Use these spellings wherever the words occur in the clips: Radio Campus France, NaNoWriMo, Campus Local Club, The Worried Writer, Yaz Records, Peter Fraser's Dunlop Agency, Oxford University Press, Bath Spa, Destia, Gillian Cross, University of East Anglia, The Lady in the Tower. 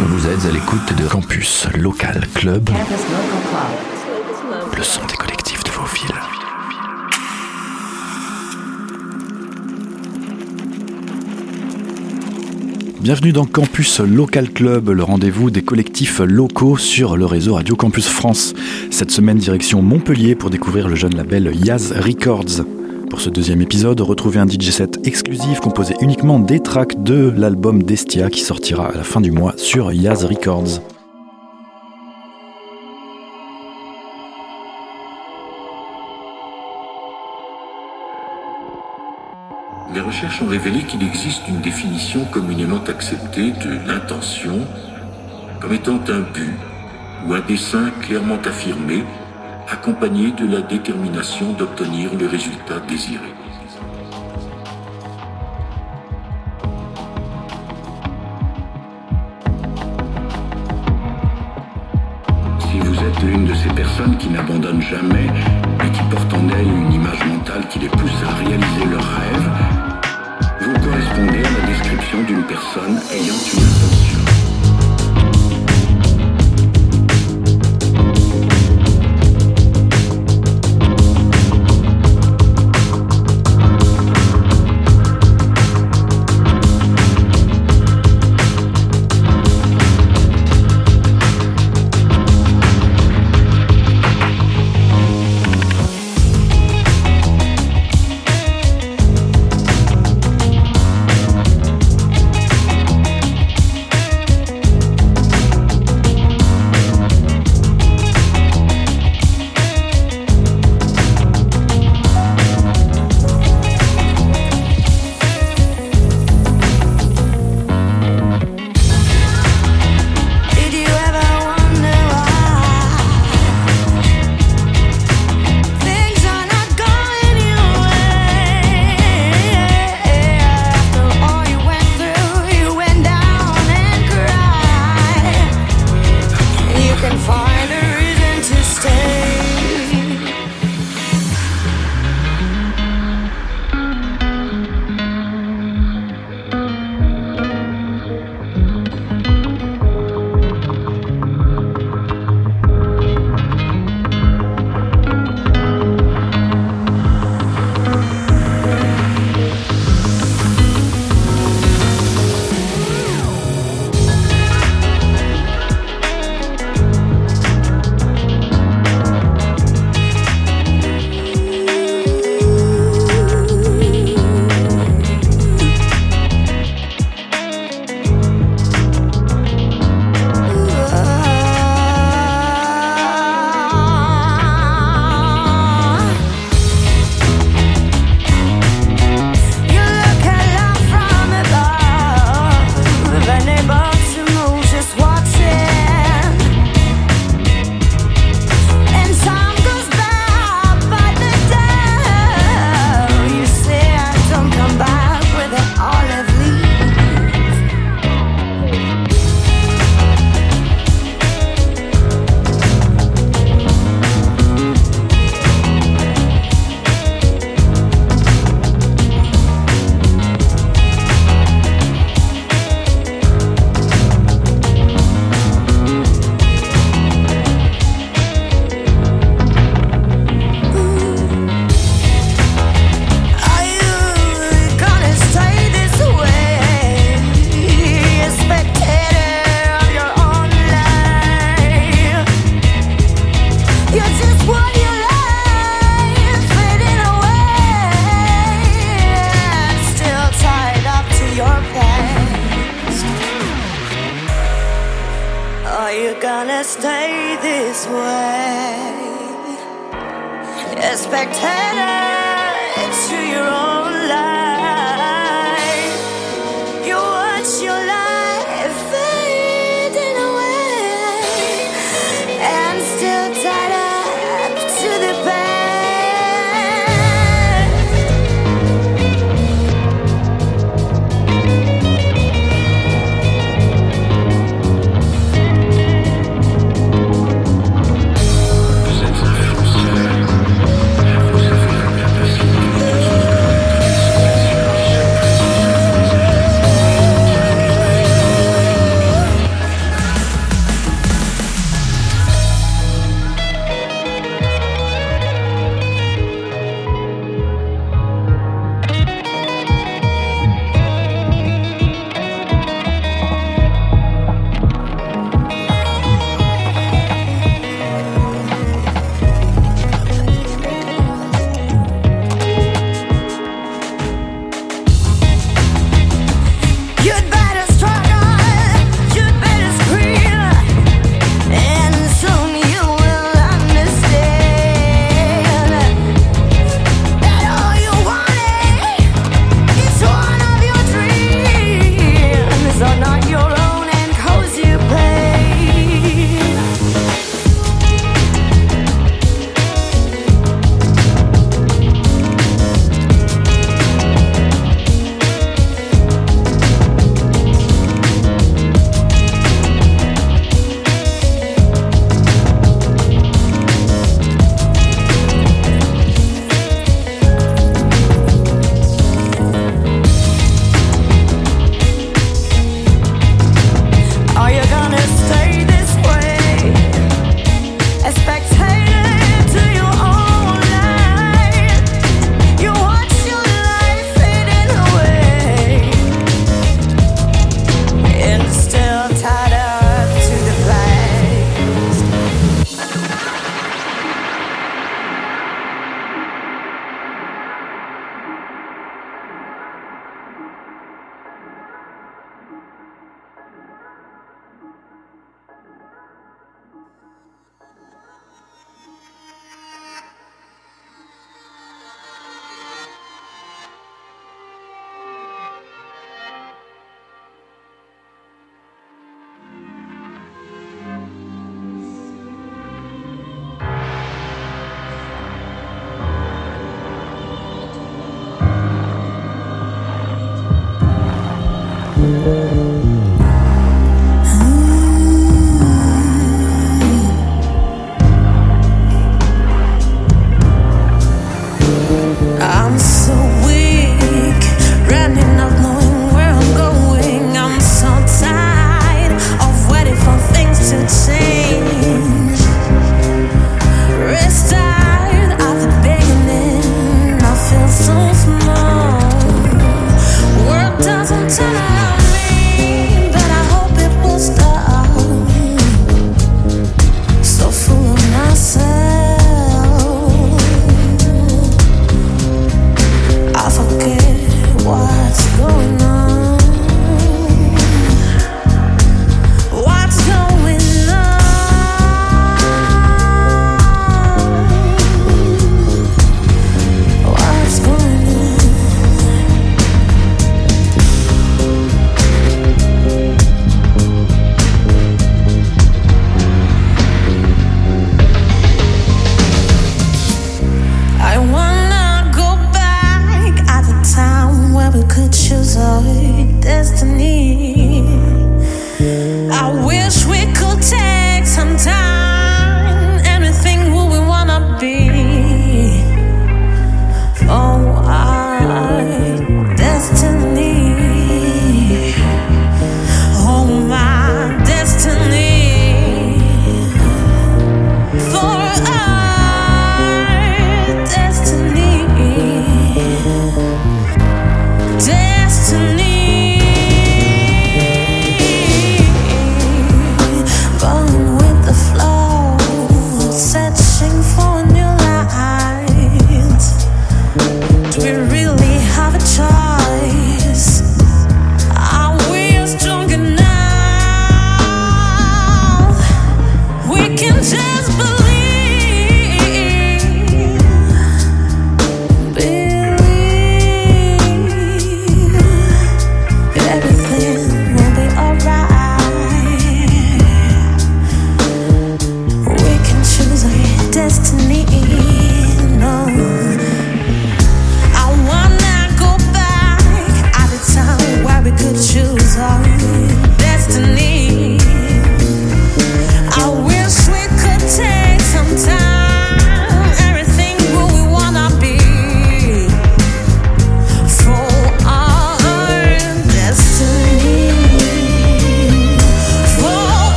Vous êtes à l'écoute de Campus Local Club, le son des collectifs de vos villes. Bienvenue dans Campus Local Club, le rendez-vous des collectifs locaux sur le réseau Radio Campus France. Cette semaine, direction Montpellier pour découvrir le jeune label Yaz Records. Pour ce deuxième épisode, retrouvez un DJ set exclusif composé uniquement des tracks de l'album Destia qui sortira à la fin du mois sur Yaz Records. Les recherches ont révélé qu'il existe une définition communément acceptée de l'intention comme étant un but ou un dessein clairement affirmé, accompagné de la détermination d'obtenir le résultat désiré. Si vous êtes une de ces personnes qui n'abandonnent jamais et qui portent en elles une image mentale qui les pousse à réaliser leurs rêves, vous correspondez à la description d'une personne ayant une intention.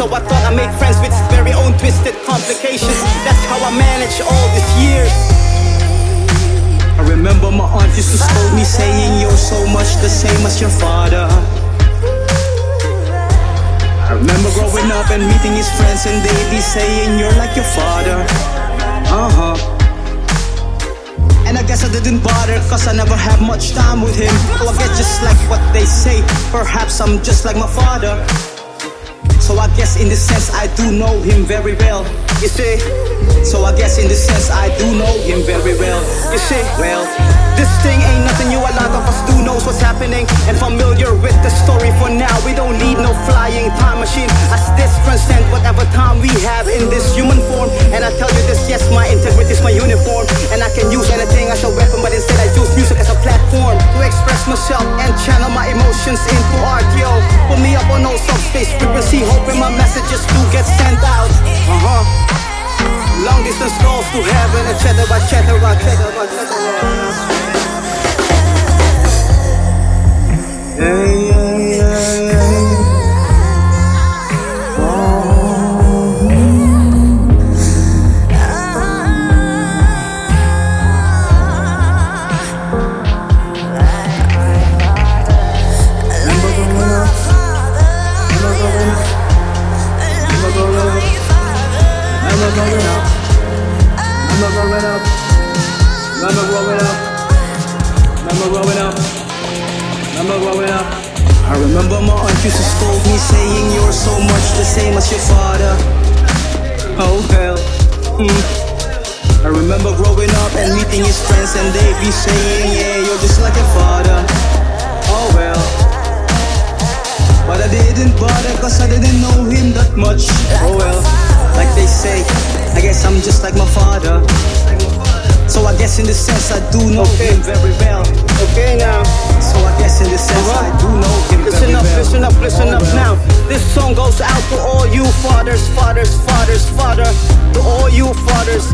So I thought I made friends with its very own twisted complications. That's how I managed all these years. I remember my aunt used to scold me, saying you're so much the same as your father. I remember growing up and meeting his friends, and they'd be saying you're like your father. And I guess I didn't bother, cause I never had much time with him. So I guess just like what they say, perhaps I'm just like my father. So I guess in this sense I do know him very well, you see. So I guess in this sense I do know him very well, you see. Well, this thing ain't nothing new, a lot of us do knows what's happening and familiar with the story. For now we don't need no flying time machine, as this transcends whatever time we have in this human form. And I tell you this, yes, my integrity's my uniform, and I can use anything as a weapon, but instead I use music as a platform to express myself and channel my emotions into art. Yo, put me up on no subspace frequency, hoping my messages do get sent out. Long distance calls to heaven, et cetera, et cetera, et cetera, et cetera. Hey, hey, hey, hey. Growing up, I remember my aunt used to scold me, saying you're so much the same as your father. Oh hell. I remember growing up and meeting his friends, and they be saying, yeah, you're just like your father. Oh well. But I didn't bother, cause I didn't know him that much. Oh well. Like they say, I guess I'm just like my father. So I guess in this sense I do know him very well. Okay now. So I guess in this sense I do know him very well. Listen up now. This song goes out to all you fathers. To all you fathers.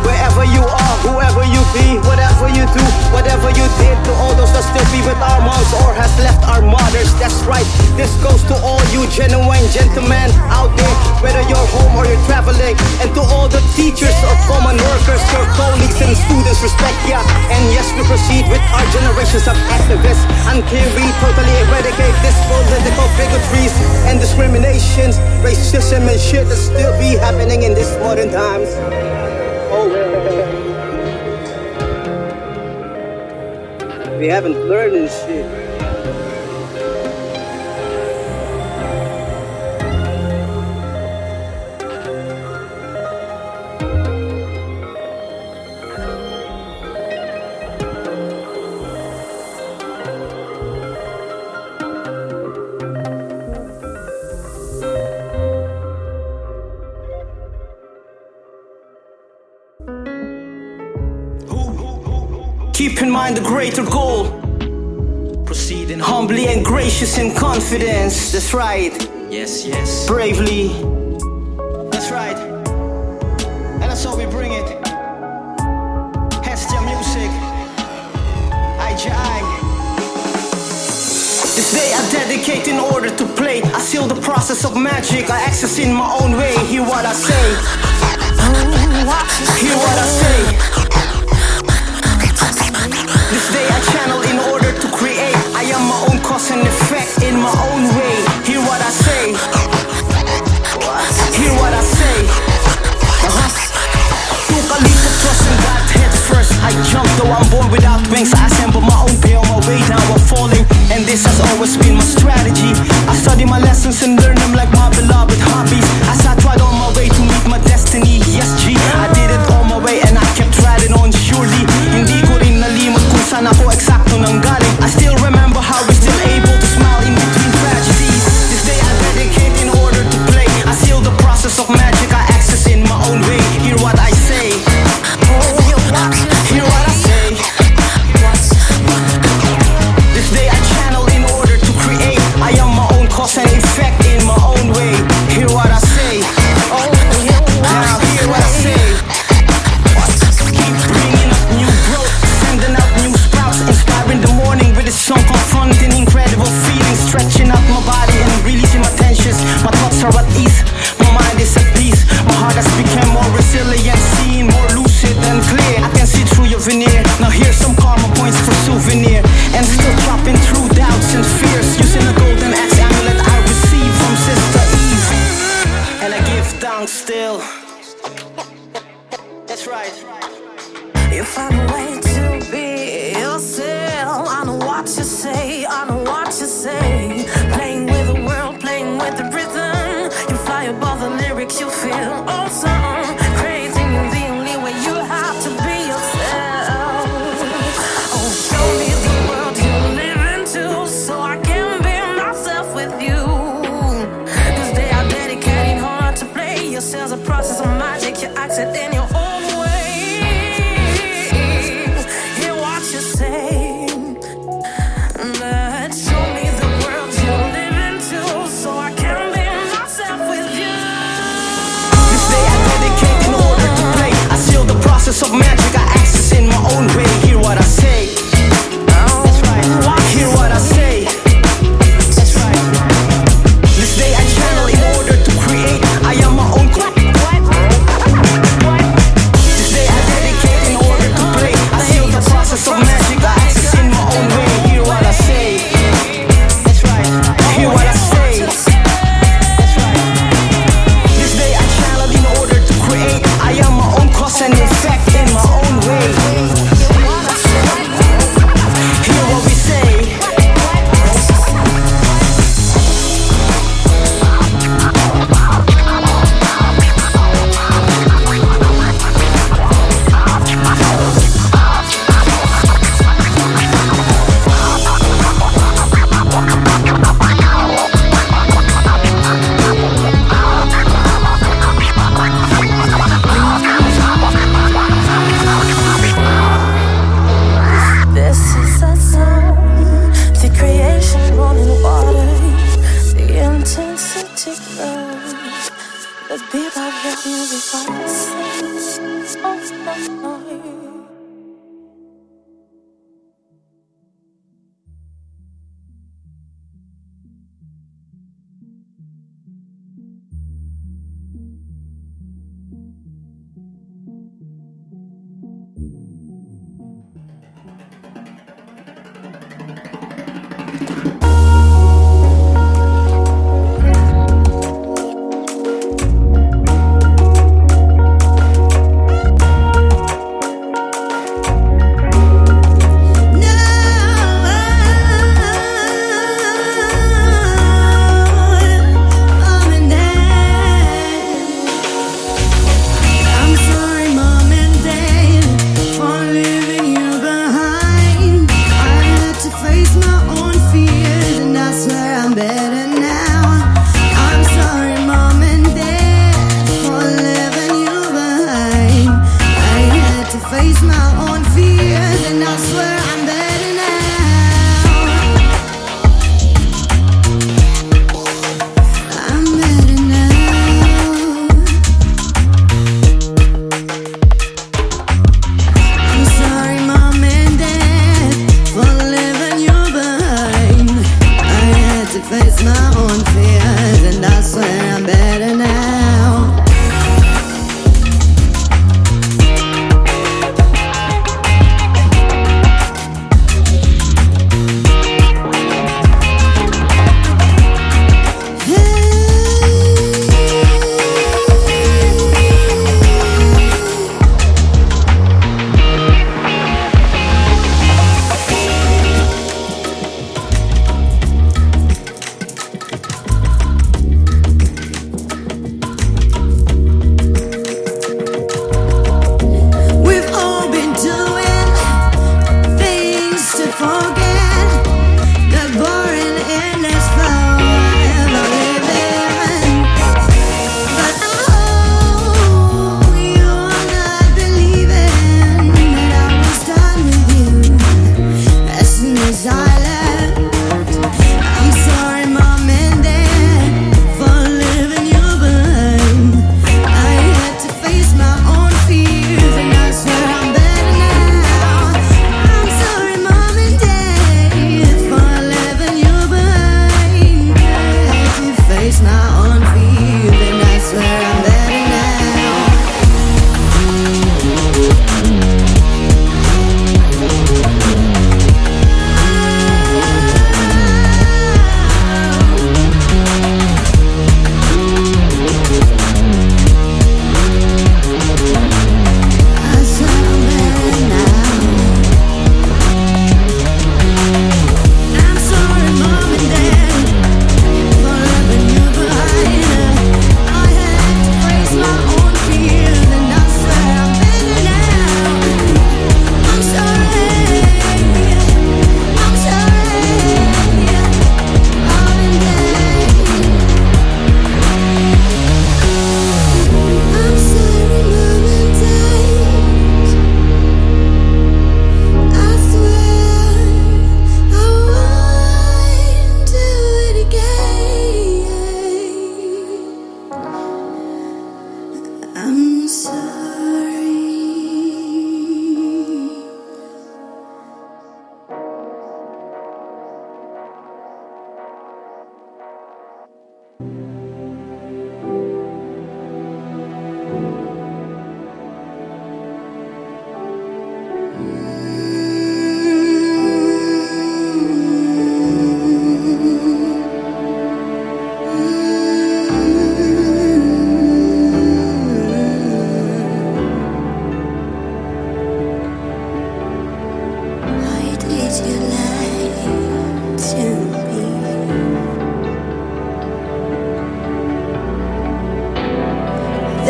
Wherever you are, whoever you be, whatever you do, whatever you did, to all those that still be with our moms or has left our mothers. That's right. This goes to all you genuine gentlemen out there, whether you're home or you're traveling, and to all the teachers or common workers, your colleagues and students, respect ya. And yes, we proceed with our generations of activists until we totally eradicate this political bigotries and discriminations, racism and shit that still be happening in these modern times. Oh well. We haven't learned this shit. Keep in mind the greater goal, proceeding humbly and gracious in confidence. That's right. Yes, yes. Bravely. That's right. And that's how we bring it. Destia music. This day I dedicate in order to play. I seal the process of magic. I access in my own way. Hear what I say. Hear what I say. This day I channel in order to create. I am my own cause and effect in my own way. Hear what I say. Hear what I say. Took a leap of trust and got head first. I jumped though I'm born without wings. I assemble my own way on my way down while falling. And this has always been my strategy. I study my lessons and learn them like my beloved hobbies. As I tried on my way to meet my destiny. Yes, G, I did it on my way and I kept riding on surely. Indeed, I still remember how we're still able to smile in between tragedies. This day I dedicate in order to play. I seal the process of magic I access in my own way. Hear what I say. Hear what I say. This day I channel in order to create. I am my own cause and effect in my own way. Hear what I say. Now hear what I say. Keep bringing up new growth, sending out new sprouts, inspiring the morning with a song, confronting incredible feelings, stretching out my body and releasing my tensions. My thoughts are at ease, my mind is at peace. My heart has become more resilient, seeing more lucid and clear. I can see through your veneer. Now here's some karma points for souvenir. And still chopping through doubts and fears, using a golden axe amulet I received from Sister Eve. And I give thanks still. That's right. You found a way to be yourself. I know what you say, playing with lyrics, you'll feel awesome. Praising you the only way, you have to be yourself. Oh, show me the world you live into, so I can be myself with you. This day I'm dedicating hard to play. Your sales are process of magic, you act it in your own way. Hear what you say. Show me the world you live into, so I can be myself with you. This day I dedicate in order to play. I seal the process of magic, I access in my own way. Hear what I say. That's right. Hear what I say. That's right. This day I channel in order to create. I am my own clock. This day I dedicate in order to play. I seal the process of magic, I access in my own way. Hear what I say. That's right. Hear what I say. That's right. This day I channel in order to create. I am my own cause and effect in my own way. Hear what we say. This is a song, the creation running water, the intensity grows. The beat of your music rises all the night.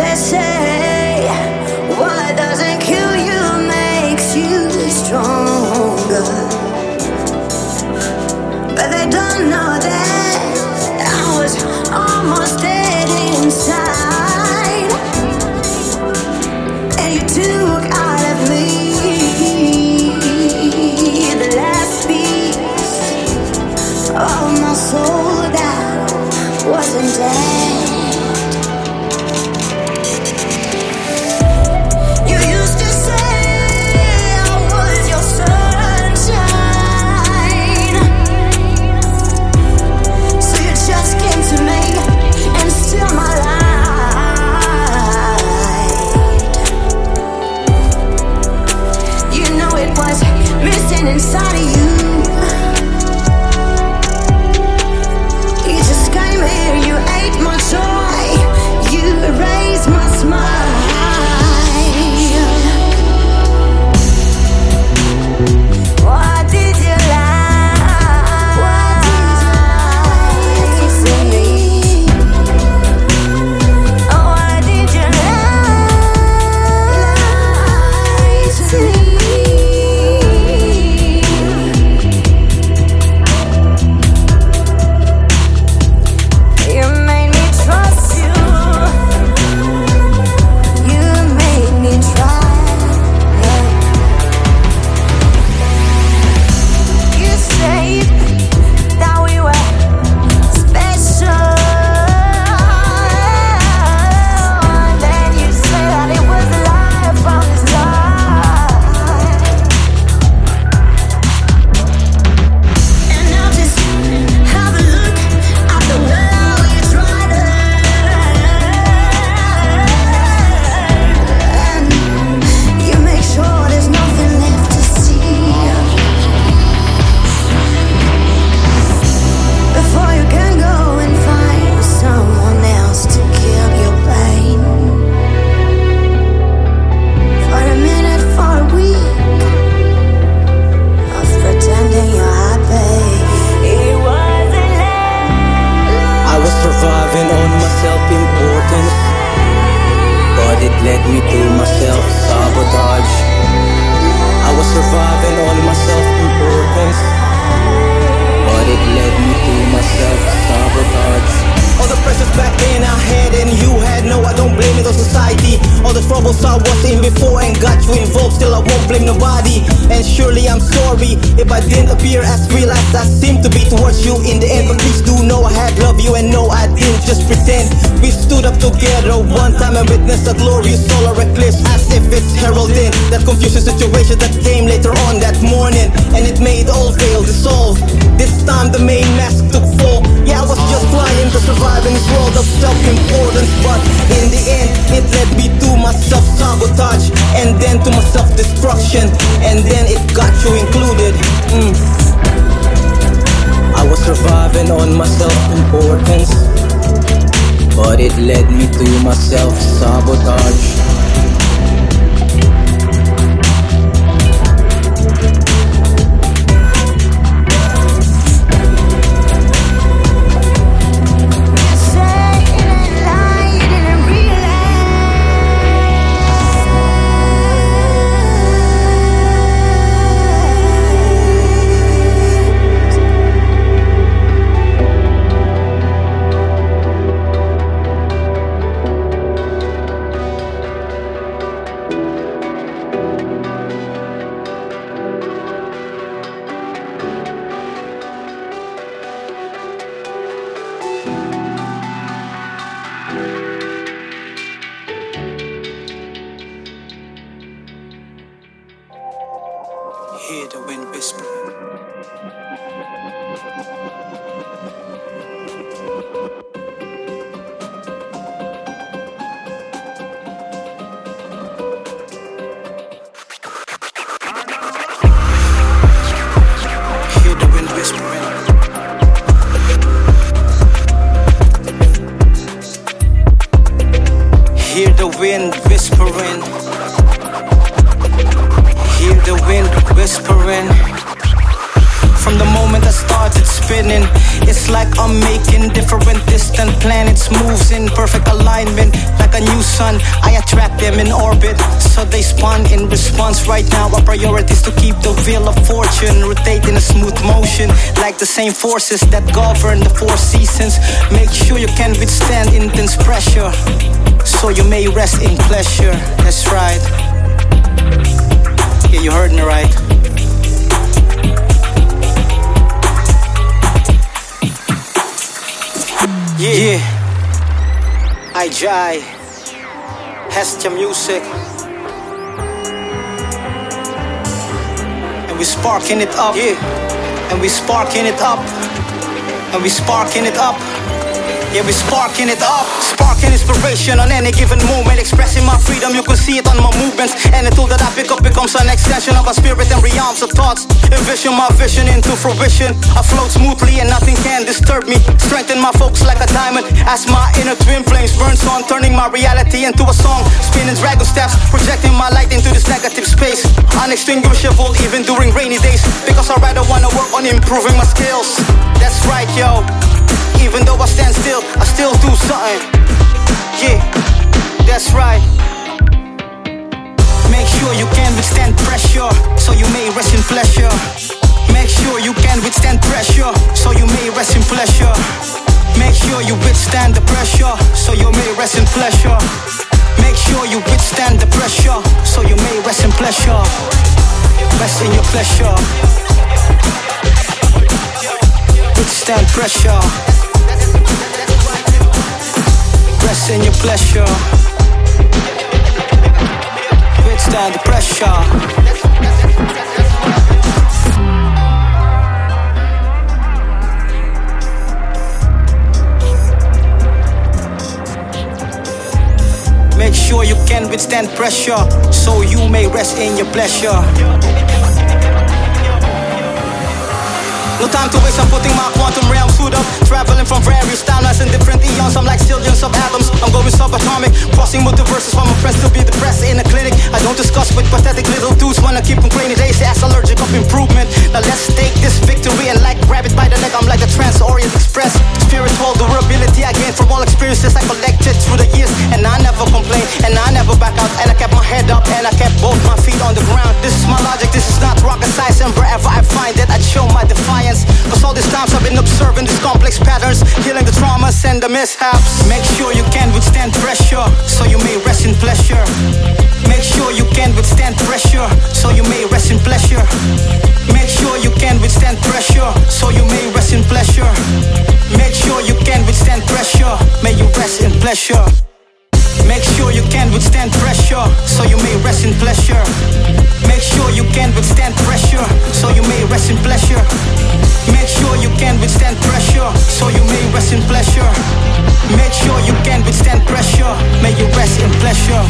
They say what doesn't kill you makes you stronger, but they don't know that I was almost dead inside, and you took out of me the last piece of my soul that wasn't dead. Inside of you, you just came here, you ate my joy, you erased my smile. What did you lie? What did you say to me? Oh, what did you lie to me? from the moment I started spinning. It's like I'm making different distant planets moves in perfect alignment. Like a new sun, I attract them in orbit, so they spawn in response. Right now our priority is to keep the wheel of fortune rotate in a smooth motion, like the same forces that govern the four seasons. Make sure you can withstand intense pressure, so you may rest in pleasure. That's right. Yeah, you heard me right. Yeah, I jai, Hestia music, and we sparking it up. Yeah, and we sparking it up, and we sparking it up. Yeah, we sparking it up. Sparking inspiration on any given moment. Expressing my freedom, you can see it on my movements. Any tool that I pick up becomes an extension of my spirit and realms of thoughts. Envision my vision into fruition. I float smoothly and nothing can disturb me. Strengthen my focus like a diamond as my inner twin flames burns on, turning my reality into a song. Spinning dragon steps, projecting my light into this negative space. Unextinguishable even during rainy days, because I rather wanna work on improving my skills. That's right, yo. Even though I stand still, I still do something. Yeah, that's right. Make sure you can withstand pressure, so you may rest in pleasure. Make sure you can withstand pressure, so you may rest in pleasure. Make sure you withstand the pressure, so you may rest in pleasure. Make sure you withstand the pressure, so you may rest in pleasure. Rest in your pleasure. Withstand pressure. Rest in your pleasure. Withstand the pressure. Make sure you can withstand pressure, so you may rest in your pleasure. No time to waste, I'm putting my quantum realm suit up. Traveling from various timelines and different eons. I'm like zillions of atoms, I'm going subatomic. Crossing multiverses for my friends to be depressed in a clinic. I don't discuss with pathetic little dudes, wanna keep them clean. They say ass allergic of improvement. Now let's take this victory and like grab it by the neck. I'm like the Trans-Orient Express. Spiritual durability I gained from all experiences I collected through the years. And I never complained, and I never back out. And I kept my head up, and I kept both my feet on the ground. This is my logic, this is not rocket science. And wherever I find it, I show my defiance. Cause all these times I've been observing these complex patterns, healing the traumas and the mishaps. Make sure you can withstand pressure, so you may rest in pleasure. Make sure you can withstand pressure, so you may rest in pleasure. Make sure you can withstand pressure, so you may rest in pleasure. Make sure you can withstand pressure, may you rest in pleasure. Make sure you can withstand pressure, so you may rest in pleasure. Make sure you can withstand pressure, so you may rest in pleasure. Make sure you can withstand pressure, so you may rest in pleasure. Make sure you can withstand pressure, may you rest in pleasure.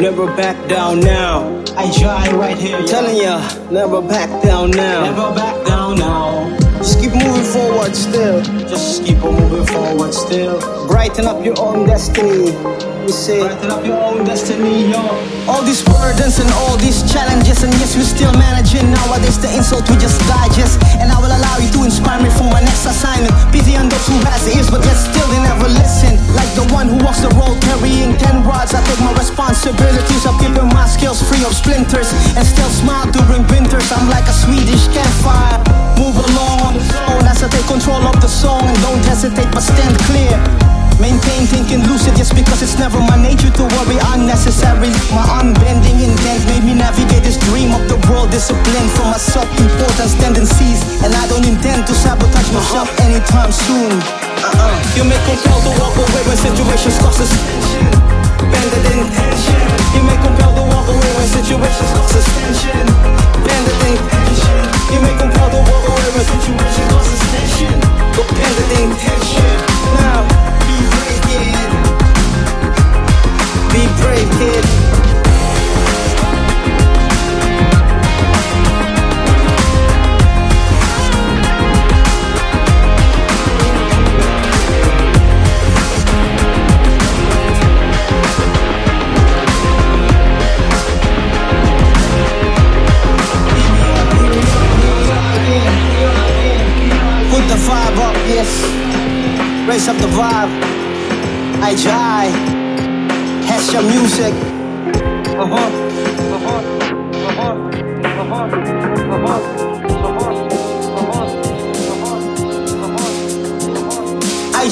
Never back down now. I try right here, yeah. Telling ya, never back down now. Never back down now. Just keep moving forward still. Just keep on moving you forward still. Brighten up your own destiny. We say, brighten up your own destiny, yo. All these burdens and all these challenges, and yes, we're still managing. Nowadays the insult we just digest, and I will allow you to inspire me for my next assignment. Busy on those who has ears, but yet still they never listen. Like the one who walks the road carrying 10 rods, I take my responsibilities of keeping my skills free of splinters, and still smile during winters. I'm like a Swedish campfire. Move along, oh, that's how take control of the song, and don't hesitate but stand clear. Maintain thinking lucid just because it's never my nature to worry unnecessarily. My unbending intent made me navigate this dream of the world disciplined from my self-importance tendencies, and I don't intend to sabotage myself anytime soon. You may compel to walk away when situations causes bended intention. You may compel to walk away when situations causes tension, bended intention. You may compel to walk away when situations causes tension, bended intention. Now be brave, kid. Put the vibe up, yes. Raise up the vibe. I try. That's your music.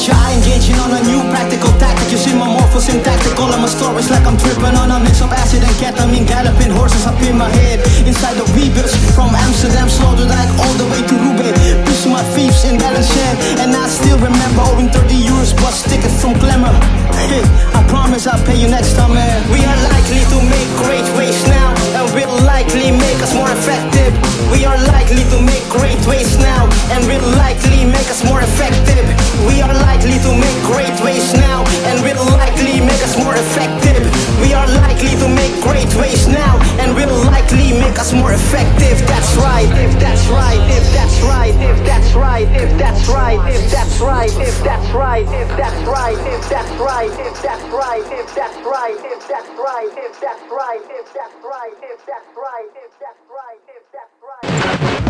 I engaging on a new practical tactic. You see my morphosyntactical, I'm a stories like I'm tripping on a mix of acid and ketamine. Galloping horses up in my head, inside the rebus. From Amsterdam, Sloterdijk, all the way to Roubaix. Push my thieves in Valenciennes, and I still remember owing 30 euros bus ticket from Clemmer. Hey, I promise I'll pay you next time, man. We are likely to make great waves now, and will likely make us more effective. We are likely to make great waves now, and will likely make us more effective. We are likely to make great waves now, and will likely make us more effective. We are likely to make great waves now, and will likely make us more effective. That's right, if that's right, if that's right, if that's right, if that's right, if that's right, if that's right, if that's right, if that's right, if that's right, if that's right, if that's right, if that's right, if that's right, if that's right, if that's right, if that's right.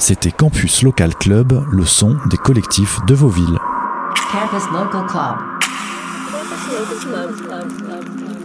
C'était Campus Local Club, le son des collectifs de vos villes. Campus Local Club. Campus Local Club.